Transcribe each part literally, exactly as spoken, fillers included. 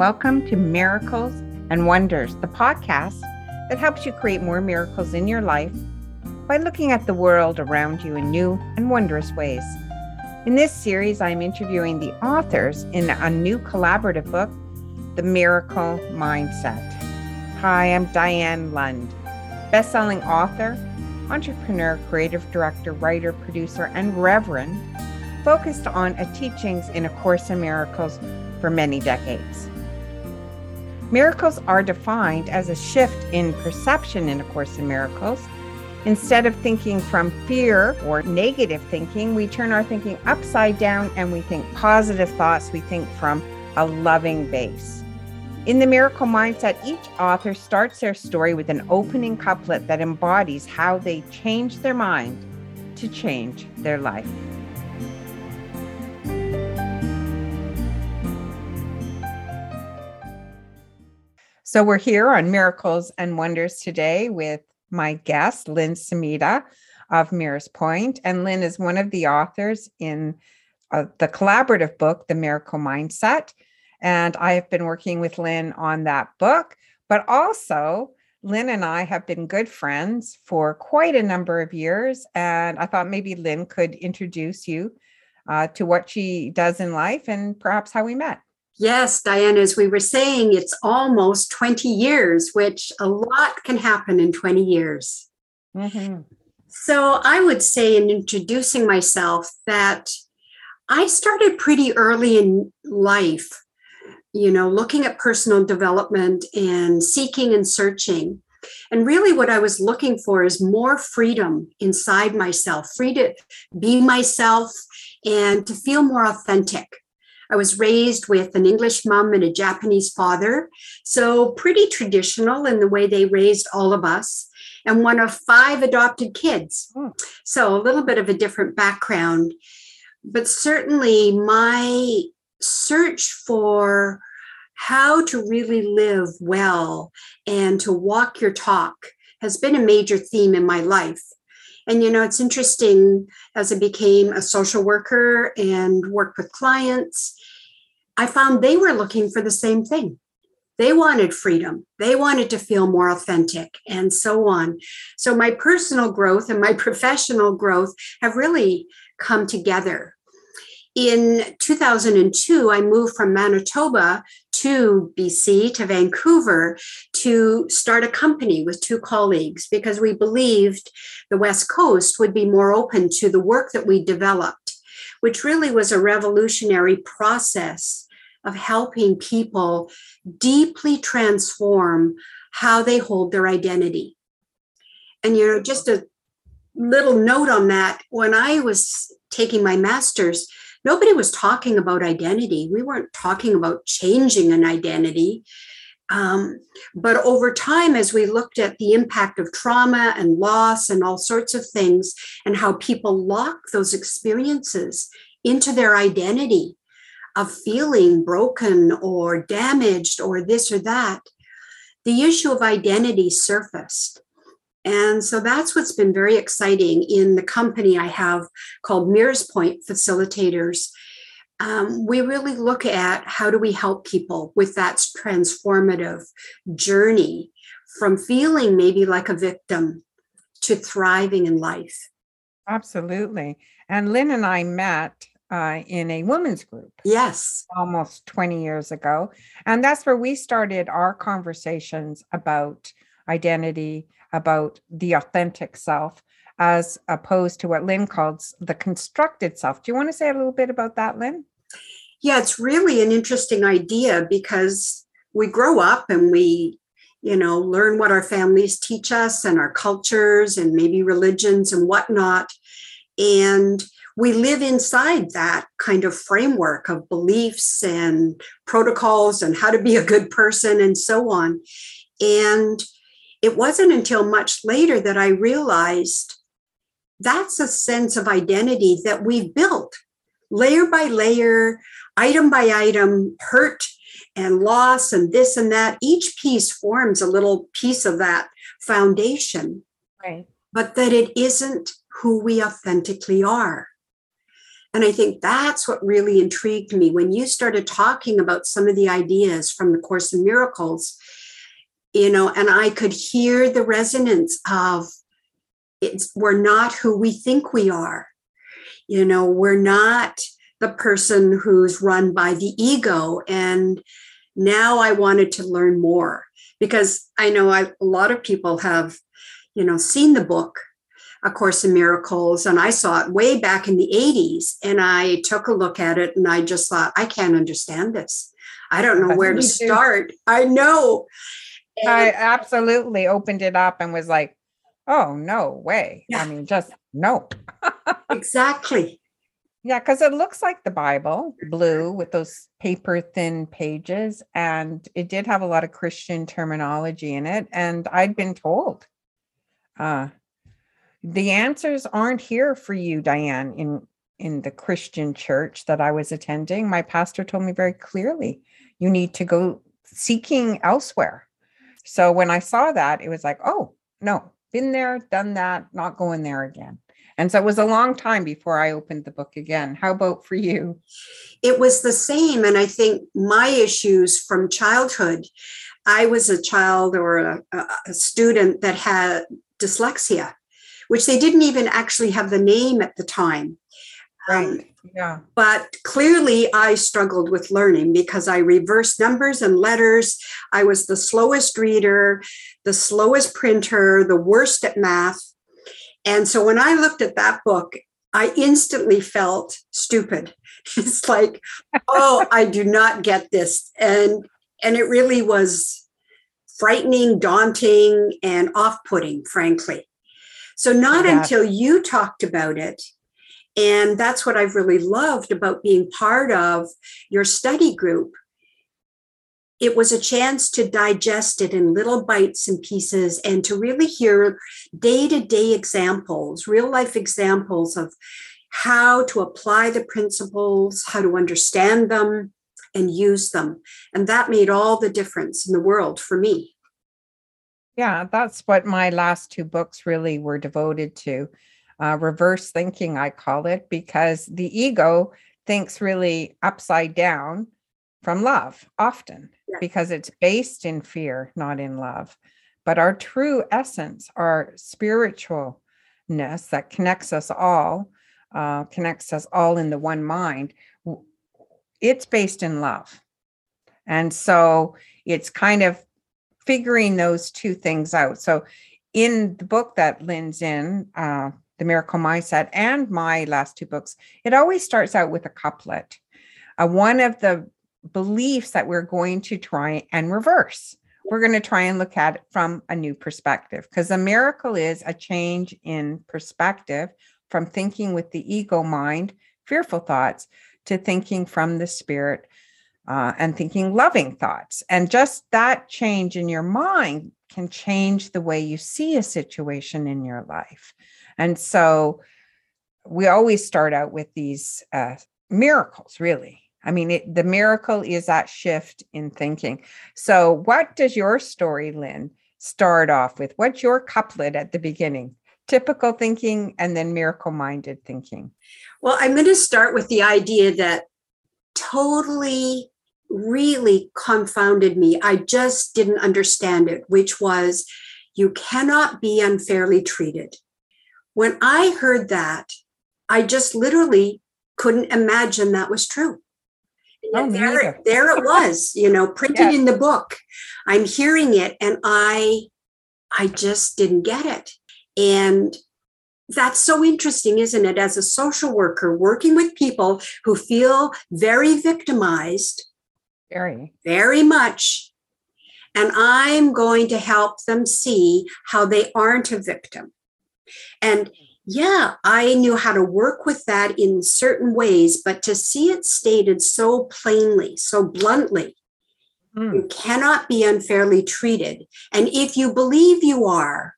Welcome to Miracles and Wonders, the podcast that helps you create more miracles in your life by looking at the world around you in new and wondrous ways. In this series, I'm interviewing the authors in a new collaborative book, The Miracle Mindset. Hi, I'm Diane Lund, best-selling author, entrepreneur, creative director, writer, producer, and reverend, focused on a teachings in A Course in Miracles for many decades. Miracles are defined as a shift in perception in A Course in Miracles. Instead of thinking from fear or negative thinking, we turn our thinking upside down and we think positive thoughts. We think from a loving base. In The Miracle Mindset, each author starts their story with an opening couplet that embodies how they changed their mind to change their life. So we're here on Miracles and Wonders today with my guest, Lynn Sumida of Miruspoint. And Lynn is one of the authors in uh, the collaborative book, The Miracle Mindset. And I have been working with Lynn on that book, but also Lynn and I have been good friends for quite a number of years. And I thought maybe Lynn could introduce you uh, to what she does in life and perhaps how we met. Yes, Diane, as we were saying, it's almost twenty years, which a lot can happen in twenty years. Mm-hmm. So I would say in introducing myself that I started pretty early in life, you know, looking at personal development and seeking and searching. And really what I was looking for is more freedom inside myself, free to be myself and to feel more authentic. I was raised with an English mom and a Japanese father, so pretty traditional in the way they raised all of us, and one of five adopted kids. Mm. So a little bit of a different background, but certainly my search for how to really live well and to walk your talk has been a major theme in my life. And, you know, it's interesting, as I became a social worker and worked with clients, I found they were looking for the same thing. They wanted freedom. They wanted to feel more authentic and so on. So my personal growth and my professional growth have really come together. In two thousand two, I moved from Manitoba to B C, to Vancouver, to start a company with two colleagues because we believed the West Coast would be more open to the work that we developed, which really was a revolutionary process of helping people deeply transform how they hold their identity. And, you know, just a little note on that, when I was taking my master's, nobody was talking about identity. We weren't talking about changing an identity. Um, but over time, as we looked at the impact of trauma and loss and all sorts of things and how people lock those experiences into their identity of feeling broken or damaged or this or that, the issue of identity surfaced. And so that's what's been very exciting in the company I have called Miruspoint Facilitators. Um, we really look at how do we help people with that transformative journey from feeling maybe like a victim to thriving in life. Absolutely. And Lynn and I met uh, in a women's group. Yes. Almost twenty years ago. And that's where we started our conversations about identity, about the authentic self, as opposed to what Lynn calls the constructed self. Do you want to say a little bit about that, Lynn? Yeah, it's really an interesting idea because we grow up and we, you know, learn what our families teach us and our cultures and maybe religions and whatnot. And we live inside that kind of framework of beliefs and protocols and how to be a good person and so on. And it wasn't until much later that I realized that's a sense of identity that we've built layer by layer, item by item, hurt and loss and this and that. Each piece forms a little piece of that foundation, right? But that it isn't who we authentically are. And I think that's what really intrigued me when you started talking about some of the ideas from the Course in Miracles, you know, and I could hear the resonance of it's, we're not who we think we are. You know, we're not the person who's run by the ego. And now I wanted to learn more because I know I, a lot of people have, you know, seen the book, A Course in Miracles, and I saw it way back in the eighties, and I took a look at it, and I just thought, I can't understand this. I don't know where to start. I know. And I absolutely opened it up and was like, oh, no way. Yeah. I mean, just no. Exactly. Yeah, because it looks like the Bible, blue with those paper thin pages, and it did have a lot of Christian terminology in it, and I'd been told, uh, the answers aren't here for you, Diane, in, in the Christian church that I was attending. My pastor told me very clearly, you need to go seeking elsewhere. So when I saw that, it was like, oh, no, been there, done that, not going there again. And so it was a long time before I opened the book again. How about for you? It was the same. And I think my issues from childhood, I was a child or a, a student that had dyslexia, which they didn't even actually have the name at the time. Right. Um, yeah. But clearly I struggled with learning because I reversed numbers and letters. I was the slowest reader, the slowest printer, the worst at math. And so when I looked at that book, I instantly felt stupid. It's like, oh, I do not get this. And, and it really was frightening, daunting, and off-putting, frankly. So not yeah. until you talked about it. And that's what I've really loved about being part of your study group. It was a chance to digest it in little bites and pieces and to really hear day-to-day examples, real life examples of how to apply the principles, how to understand them and use them. And that made all the difference in the world for me. Yeah, that's what my last two books really were devoted to. Uh, reverse thinking, I call it, because the ego thinks really upside down from love often, yeah. because it's based in fear, not in love. But our true essence, our spiritualness that connects us all, uh, connects us all in the one mind, it's based in love. And so it's kind of figuring those two things out. So in the book that Lynn's in, uh, The Miracle Mindset, and my last two books, it always starts out with a couplet. Uh, one of the beliefs that we're going to try and reverse. We're going to try and look at it from a new perspective, because a miracle is a change in perspective from thinking with the ego mind, fearful thoughts, to thinking from the spirit, Uh, and thinking loving thoughts. And just that change in your mind can change the way you see a situation in your life. And so we always start out with these uh, miracles, really. I mean, it, the miracle is that shift in thinking. So what does your story, Lynn, start off with? What's your couplet at the beginning? Typical thinking and then miracle-minded thinking. Well, I'm going to start with the idea that totally really confounded me. I just didn't understand it, which was, you cannot be unfairly treated. When I heard that, I just literally couldn't imagine that was true. Oh, there, there it was, you know, printed yeah. in the book. I'm hearing it, and I, I just didn't get it. And that's so interesting, isn't it? As a social worker working with people who feel very victimized, very, very much. And I'm going to help them see how they aren't a victim. And yeah, I knew how to work with that in certain ways, but to see it stated so plainly, so bluntly, mm. you cannot be unfairly treated. And if you believe you are,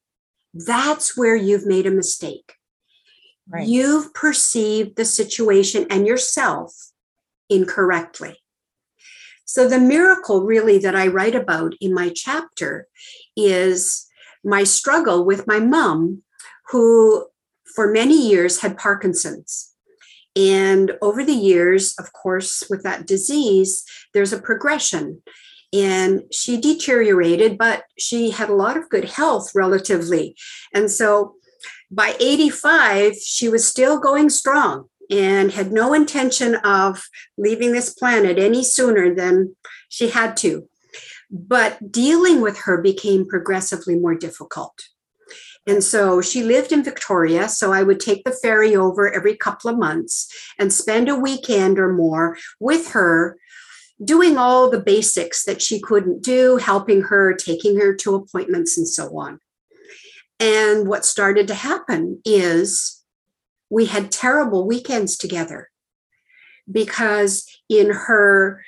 that's where you've made a mistake. Right. You've perceived the situation and yourself incorrectly. So the miracle really that I write about in my chapter is my struggle with my mom, who for many years had Parkinson's. And over the years, of course, with that disease, there's a progression. And she deteriorated, but she had a lot of good health relatively. And so by eighty-five, she was still going strong and had no intention of leaving this planet any sooner than she had to. But dealing with her became progressively more difficult. And so she lived in Victoria. So I would take the ferry over every couple of months and spend a weekend or more with her, doing all the basics that she couldn't do, helping her, taking her to appointments and so on. And what started to happen is we had terrible weekends together because in her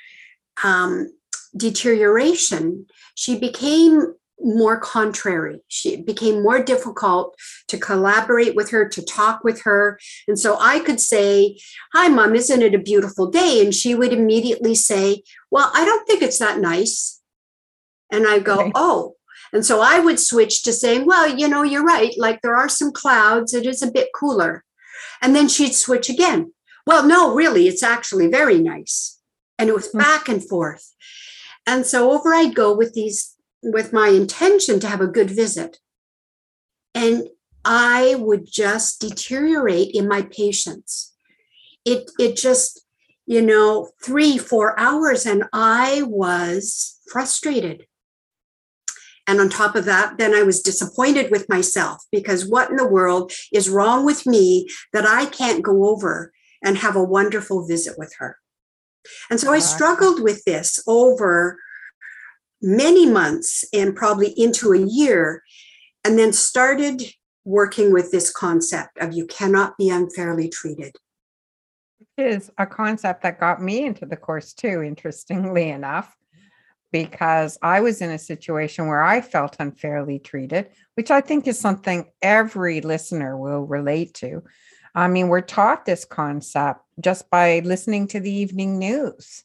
um, deterioration, she became more contrary. She became more difficult to collaborate with her, to talk with her. And so I could say, "Hi, Mom, isn't it a beautiful day?" And she would immediately say, "Well, I don't think it's that nice." And I go, okay. Oh. And so I would switch to saying, "Well, you know, you're right. Like there are some clouds. It is a bit cooler." And then she'd switch again. "Well, no, really, it's actually very nice." And it was mm-hmm. back and forth. And so over I'd go with these with my intention to have a good visit. And I would just deteriorate in my patience. It, it just, you know, three, four hours, and I was frustrated. And on top of that, then I was disappointed with myself because what in the world is wrong with me that I can't go over and have a wonderful visit with her? And so I struggled with this over many months and probably into a year, and then started working with this concept of you cannot be unfairly treated. It is a concept that got me into the course too, interestingly enough, because I was in a situation where I felt unfairly treated, which I think is something every listener will relate to. I mean, we're taught this concept just by listening to the evening news.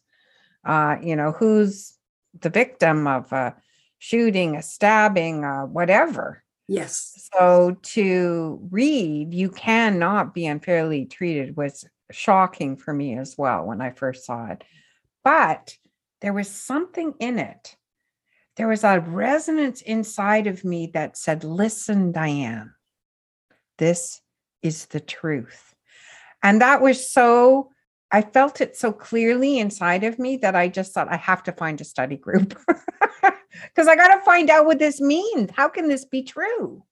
Uh, you know, who's the victim of a shooting, a stabbing, uh, whatever. Yes. So to read, you cannot be unfairly treated was shocking for me as well when I first saw it. But there was something in it. There was a resonance inside of me that said, "Listen, Diane, this is the truth." And that was so I felt it so clearly inside of me that I just thought I have to find a study group because I got to find out what this means. How can this be true?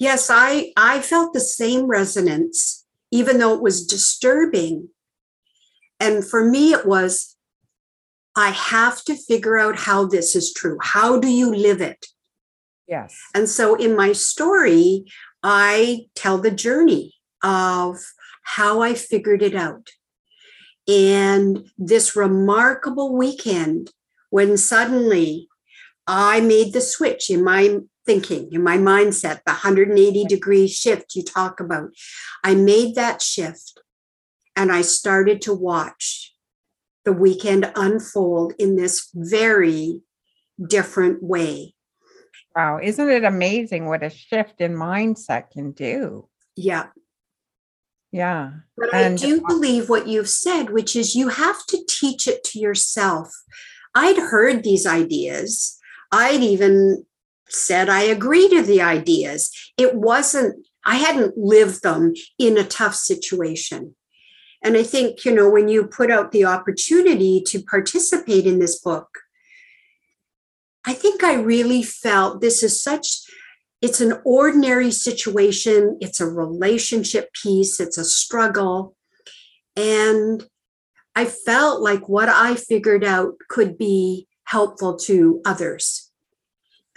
Yes, I, I felt the same resonance, even though it was disturbing. And for me, it was, I have to figure out how this is true. How do you live it? Yes. And so in my story, I tell the journey of how I figured it out. And this remarkable weekend when suddenly I made the switch in my thinking, in my mindset, the one hundred eighty degree shift you talk about. I made that shift and I started to watch the weekend unfold in this very different way. Wow. Isn't it amazing what a shift in mindset can do? Yeah. Yeah. But I do believe what you've said, which is you have to teach it to yourself. I'd heard these ideas. I'd even said I agree to the ideas. It wasn't, I hadn't lived them in a tough situation. And I think, you know, when you put out the opportunity to participate in this book, I think I really felt this is such it's an ordinary situation. It's a relationship piece. It's a struggle. And I felt like what I figured out could be helpful to others.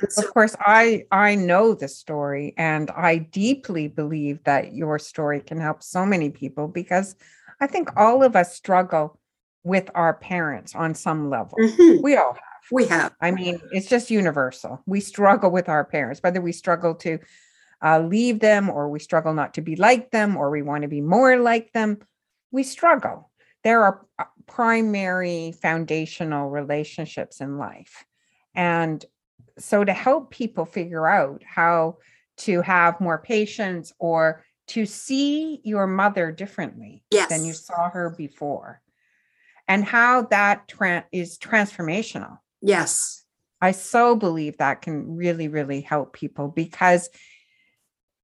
So, of course, I, I know the story and I deeply believe that your story can help so many people because I think all of us struggle with our parents on some level. Mm-hmm. We all have. We have. I mean, it's just universal. We struggle with our parents, whether we struggle to uh, leave them or we struggle not to be like them or we want to be more like them. We struggle. There are primary foundational relationships in life. And so to help people figure out how to have more patience or to see your mother differently yes. than you saw her before, and how that tra- is transformational. Yes. I so believe that can really, really help people, because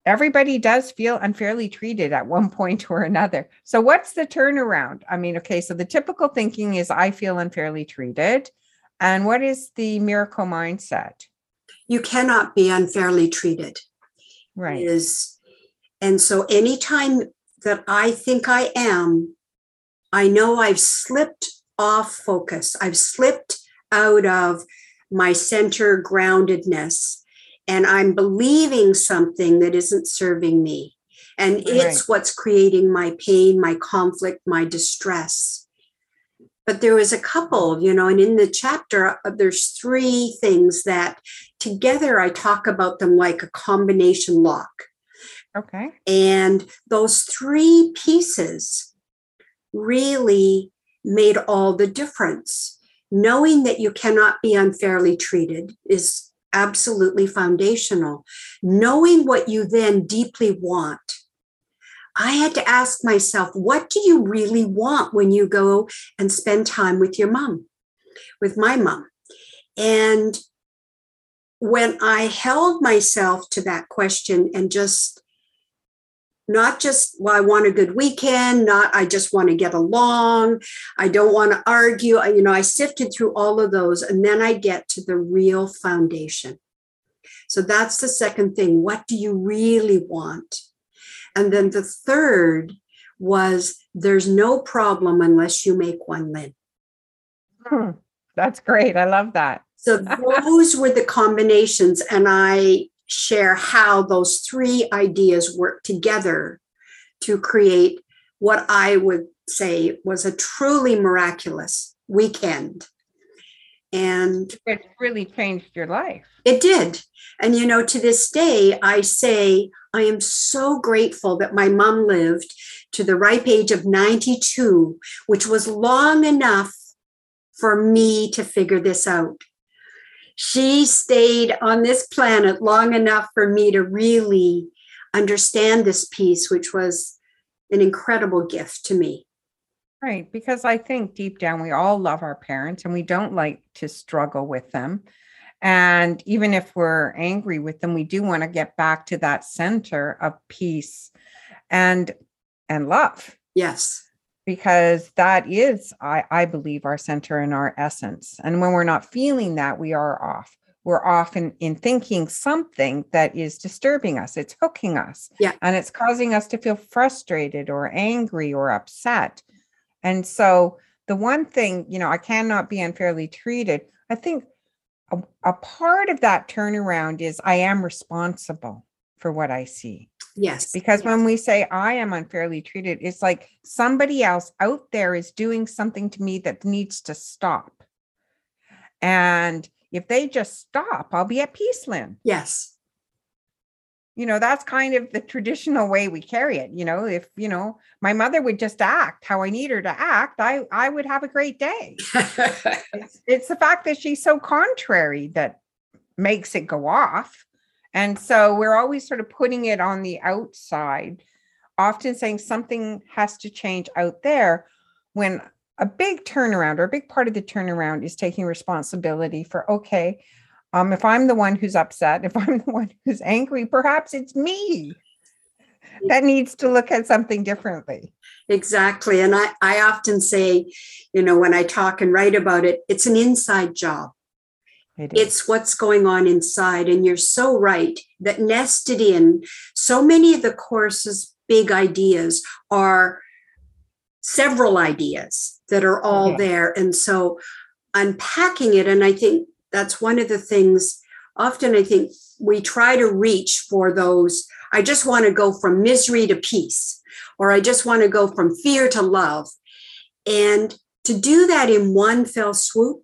everybody does feel unfairly treated at one point or another. So what's the turnaround? I mean, okay, so the typical thinking is I feel unfairly treated. And what is the miracle mindset? You cannot be unfairly treated. Right. Is, and so anytime that I think I am, I know I've slipped off focus. I've slipped out of my center groundedness, and I'm believing something that isn't serving me. And it's right. what's creating my pain, my conflict, my distress. But there was a couple, you know, and in the chapter, there's three things that together I talk about them like a combination lock. Okay. And those three pieces really made all the difference. Knowing that you cannot be unfairly treated is absolutely foundational. Knowing what you then deeply want. I had to ask myself, what do you really want when you go and spend time with your mom, with my mom? And when I held myself to that question and just not just, well, I want a good weekend, not, I just want to get along, I don't want to argue. You know, I sifted through all of those, and then I get to the real foundation. So that's the second thing. What do you really want? And then the third was, there's no problem unless you make one, Lynn. Hmm, that's great. I love that. So those were the combinations. And I share how those three ideas work together to create what I would say was a truly miraculous weekend. And it really changed your life. It did. And, you know, to this day, I say, I am so grateful that my mom lived to the ripe age of ninety-two, which was long enough for me to figure this out. She stayed on this planet long enough for me to really understand this piece, which was an incredible gift to me. Right. Because I think deep down, we all love our parents, and we don't like to struggle with them. And even if we're angry with them, we do want to get back to that center of peace and and love. Yes. Because that is, I, I believe, our center and our essence. And when we're not feeling that, we are off. We're often in thinking something that is disturbing us. It's hooking us. Yeah. And it's causing us to feel frustrated or angry or upset. And so the one thing, you know, I cannot be unfairly treated. I think a, a part of that turnaround is I am responsible for what I see. Yes. Because yes. when we say I am unfairly treated, it's like somebody else out there is doing something to me that needs to stop. And if they just stop, I'll be at peace, Lynn. Yes. You know, that's kind of the traditional way we carry it. You know, if, you know, my mother would just act how I need her to act, I, I would have a great day. it's, it's the fact that she's so contrary that makes it go off. And so we're always sort of putting it on the outside, often saying something has to change out there, when a big turnaround or a big part of the turnaround is taking responsibility for, okay, um, if I'm the one who's upset, if I'm the one who's angry, perhaps it's me that needs to look at something differently. Exactly. And I, I often say, you know, when I talk and write about it, it's an inside job. It it's what's going on inside. And you're so right that nested in so many of the course's big ideas are several ideas that are all okay. there. And so unpacking it. And I think that's one of the things often I think we try to reach for those. I just want to go from misery to peace, or I just want to go from fear to love. And to do that in one fell swoop,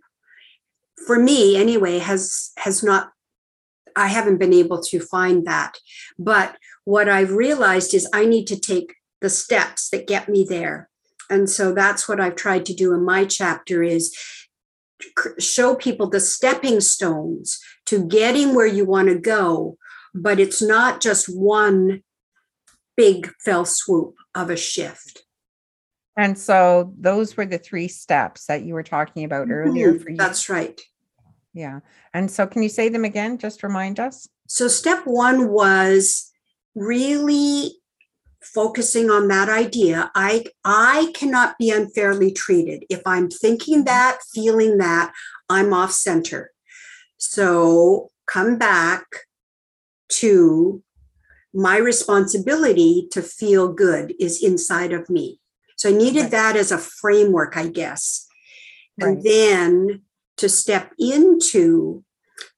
for me anyway, has has not, I haven't been able to find that. But what I've realized is I need to take the steps that get me there. And so that's what I've tried to do in my chapter, is show people the stepping stones to getting where you want to go. But it's not just one big fell swoop of a shift. And so those were the three steps that you were talking about earlier for you. That's right. Yeah. And so can you say them again? Just remind us. So step one was really focusing on that idea. I, I cannot be unfairly treated. If I'm thinking that, feeling that, I'm off center. So come back to my responsibility to feel good is inside of me. So I needed right. that as a framework, I guess. Right. And then to step into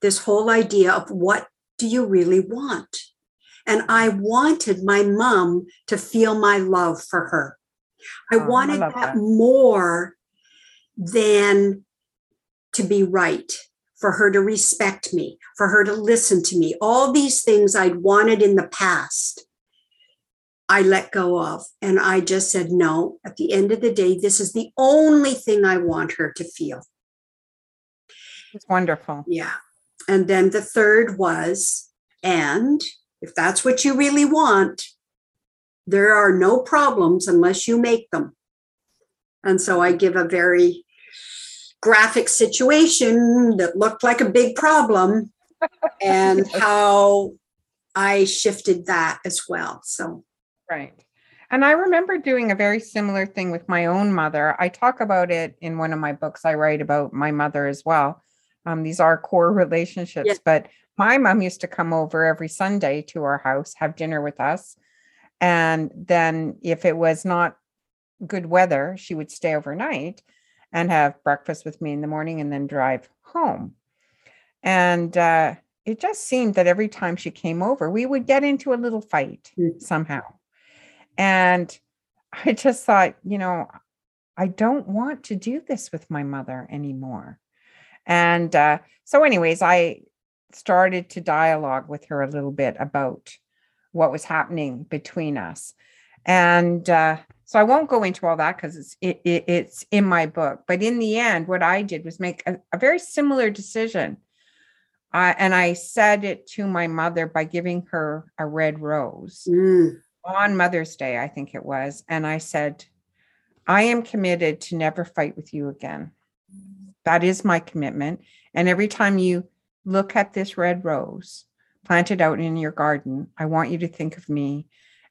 this whole idea of what do you really want? And I wanted my mom to feel my love for her. I oh, wanted I love that, that more than to be right, for her to respect me, for her to listen to me. All these things I'd wanted in the past, I let go of. And I just said, no, at the end of the day, this is the only thing I want her to feel. It's wonderful. Yeah. And then the third was, and if that's what you really want, there are no problems unless you make them. And so I give a very graphic situation that looked like a big problem and how I shifted that as well. So. Right. And I remember doing a very similar thing with my own mother. I talk about it in one of my books. I write about my mother as well. Um, these are core relationships, yeah. But my mom used to come over every Sunday to our house, have dinner with us. And then if it was not good weather, she would stay overnight and have breakfast with me in the morning and then drive home. And uh, it just seemed that every time she came over, we would get into a little fight mm-hmm. somehow. And I just thought, you know, I don't want to do this with my mother anymore. And uh, so anyways, I started to dialogue with her a little bit about what was happening between us. And uh, so I won't go into all that because it's, it, it, it's in my book. But in the end, what I did was make a, a very similar decision. Uh, and I said it to my mother by giving her a red rose. Mm. On Mother's Day, I think it was. And I said, I am committed to never fight with you again. That is my commitment. And every time you look at this red rose planted out in your garden, I want you to think of me.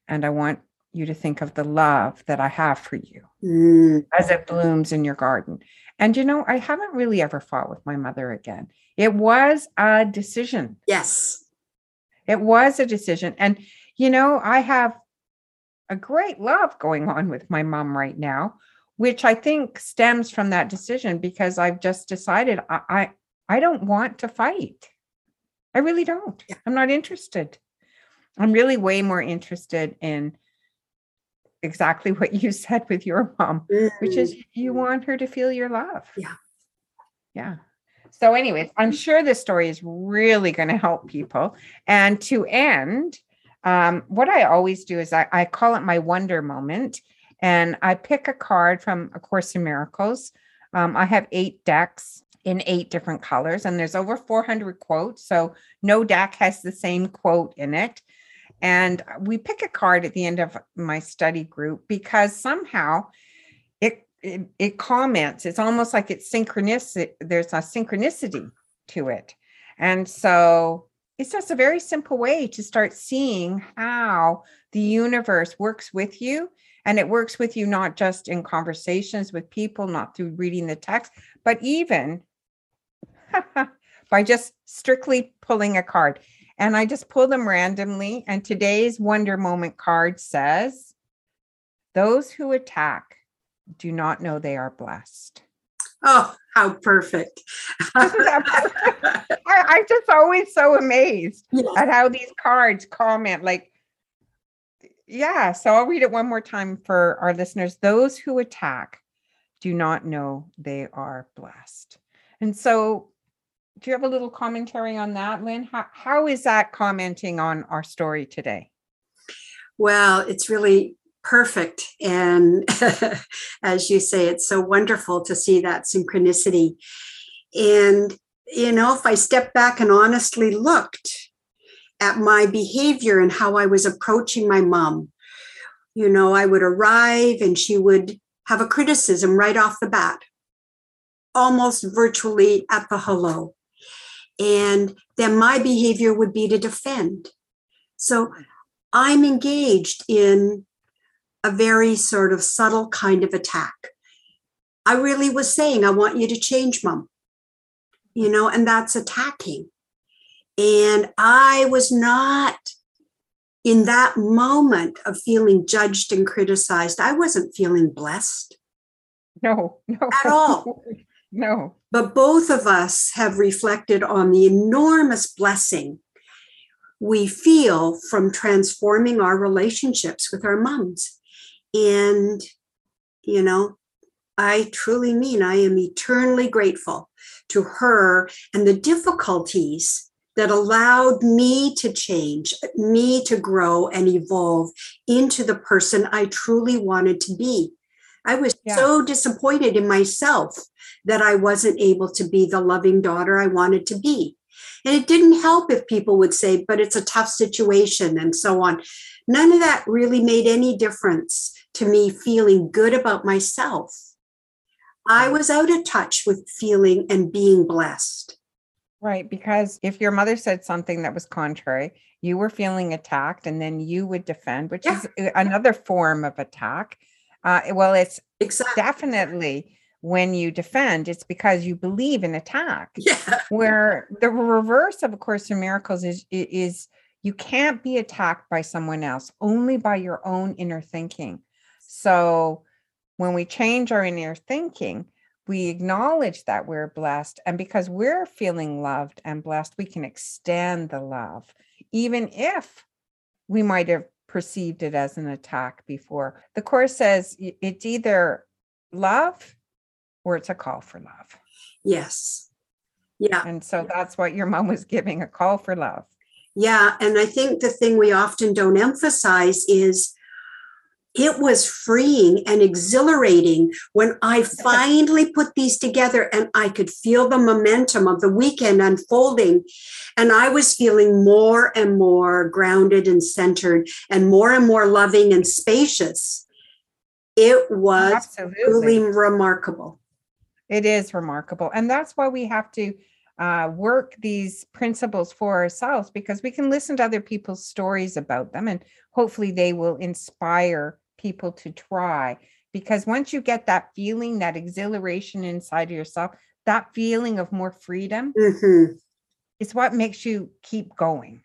And I want you to think of the love that I have for you mm. as it blooms in your garden. And, you know, I haven't really ever fought with my mother again. It was a decision. Yes. It was a decision. And, you know, I have a great love going on with my mom right now, which I think stems from that decision, because I've just decided I I, I don't want to fight. I really don't. Yeah. I'm not interested. I'm really way more interested in exactly what you said with your mom, mm. which is you want her to feel your love. Yeah. Yeah. So anyways, I'm sure this story is really going to help people. And to end, Um, what I always do is I, I call it my wonder moment, and I pick a card from A Course in Miracles. Um, I have eight decks in eight different colors, and there's over four hundred quotes. So no deck has the same quote in it. And we pick a card at the end of my study group because somehow it it, it comments. It's almost like it's synchronicity. There's a synchronicity to it. And so it's just a very simple way to start seeing how the universe works with you. And it works with you, not just in conversations with people, not through reading the text, but even by just strictly pulling a card. And I just pull them randomly. And today's Wonder Moment card says, those who attack do not know they are blessed. Oh, how perfect. I, I'm just always so amazed yeah. at how these cards comment. Like, yeah, so I'll read it one more time for our listeners. Those who attack do not know they are blessed. And so do you have a little commentary on that, Lynn? How, how is that commenting on our story today? Well, it's really perfect. And as you say, it's so wonderful to see that synchronicity. And, you know, if I step back and honestly looked at my behavior and how I was approaching my mom, You know, I would arrive and she would have a criticism right off the bat, almost virtually at the hello. And then my behavior would be to defend. So I'm engaged in a very sort of subtle kind of attack. I really was saying, I want you to change, Mom. You know, and that's attacking. And I was not in that moment of feeling judged and criticized. I wasn't feeling blessed. No, no. At all. No. But both of us have reflected on the enormous blessing we feel from transforming our relationships with our moms. And, you know, I truly mean I am eternally grateful to her and the difficulties that allowed me to change, me to grow and evolve into the person I truly wanted to be. I was yeah. so disappointed in myself that I wasn't able to be the loving daughter I wanted to be. And it didn't help if people would say, but it's a tough situation and so on. None of that really made any difference to me feeling good about myself. I was out of touch with feeling and being blessed. Right. Because if your mother said something that was contrary, you were feeling attacked and then you would defend, which yeah. is another form of attack. Uh, well, it's exactly. definitely when you defend, it's because you believe in attack. Yeah. Where the reverse of A Course in Miracles is, is you can't be attacked by someone else, only by your own inner thinking. So when we change our inner thinking, we acknowledge that we're blessed. And because we're feeling loved and blessed, we can extend the love, even if we might have perceived it as an attack before. The Course says it's either love or it's a call for love. Yes. Yeah. And so that's what your mom was giving, a call for love. Yeah. And I think the thing we often don't emphasize is it was freeing and exhilarating when I finally put these together and I could feel the momentum of the weekend unfolding. And I was feeling more and more grounded and centered and more and more loving and spacious. It was Absolutely. Truly remarkable. It is remarkable. And that's why we have to uh, work these principles for ourselves, because we can listen to other people's stories about them and hopefully they will inspire people to try, because once you get that feeling, that exhilaration inside of yourself, that feeling of more freedom mm-hmm. is what makes you keep going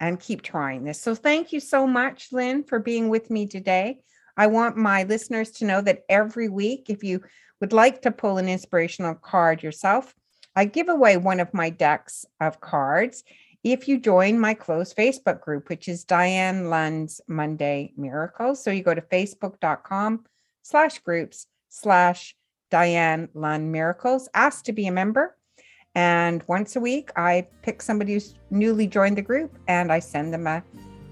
and keep trying this. So thank you so much, Lynn, for being with me today. I want my listeners to know that every week, if you would like to pull an inspirational card yourself, I give away one of my decks of cards if you join my closed Facebook group, which is Diane Lund's Monday Miracles. So you go to facebook.com slash groups slash Diane Lund Miracles, ask to be a member. And once a week, I pick somebody who's newly joined the group and I send them a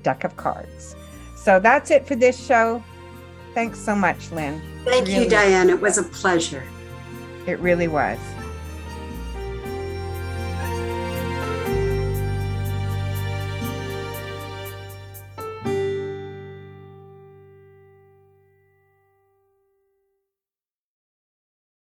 deck of cards. So that's it for this show. Thanks so much, Lynn. Thank really you, Diane. It was a pleasure. It really was.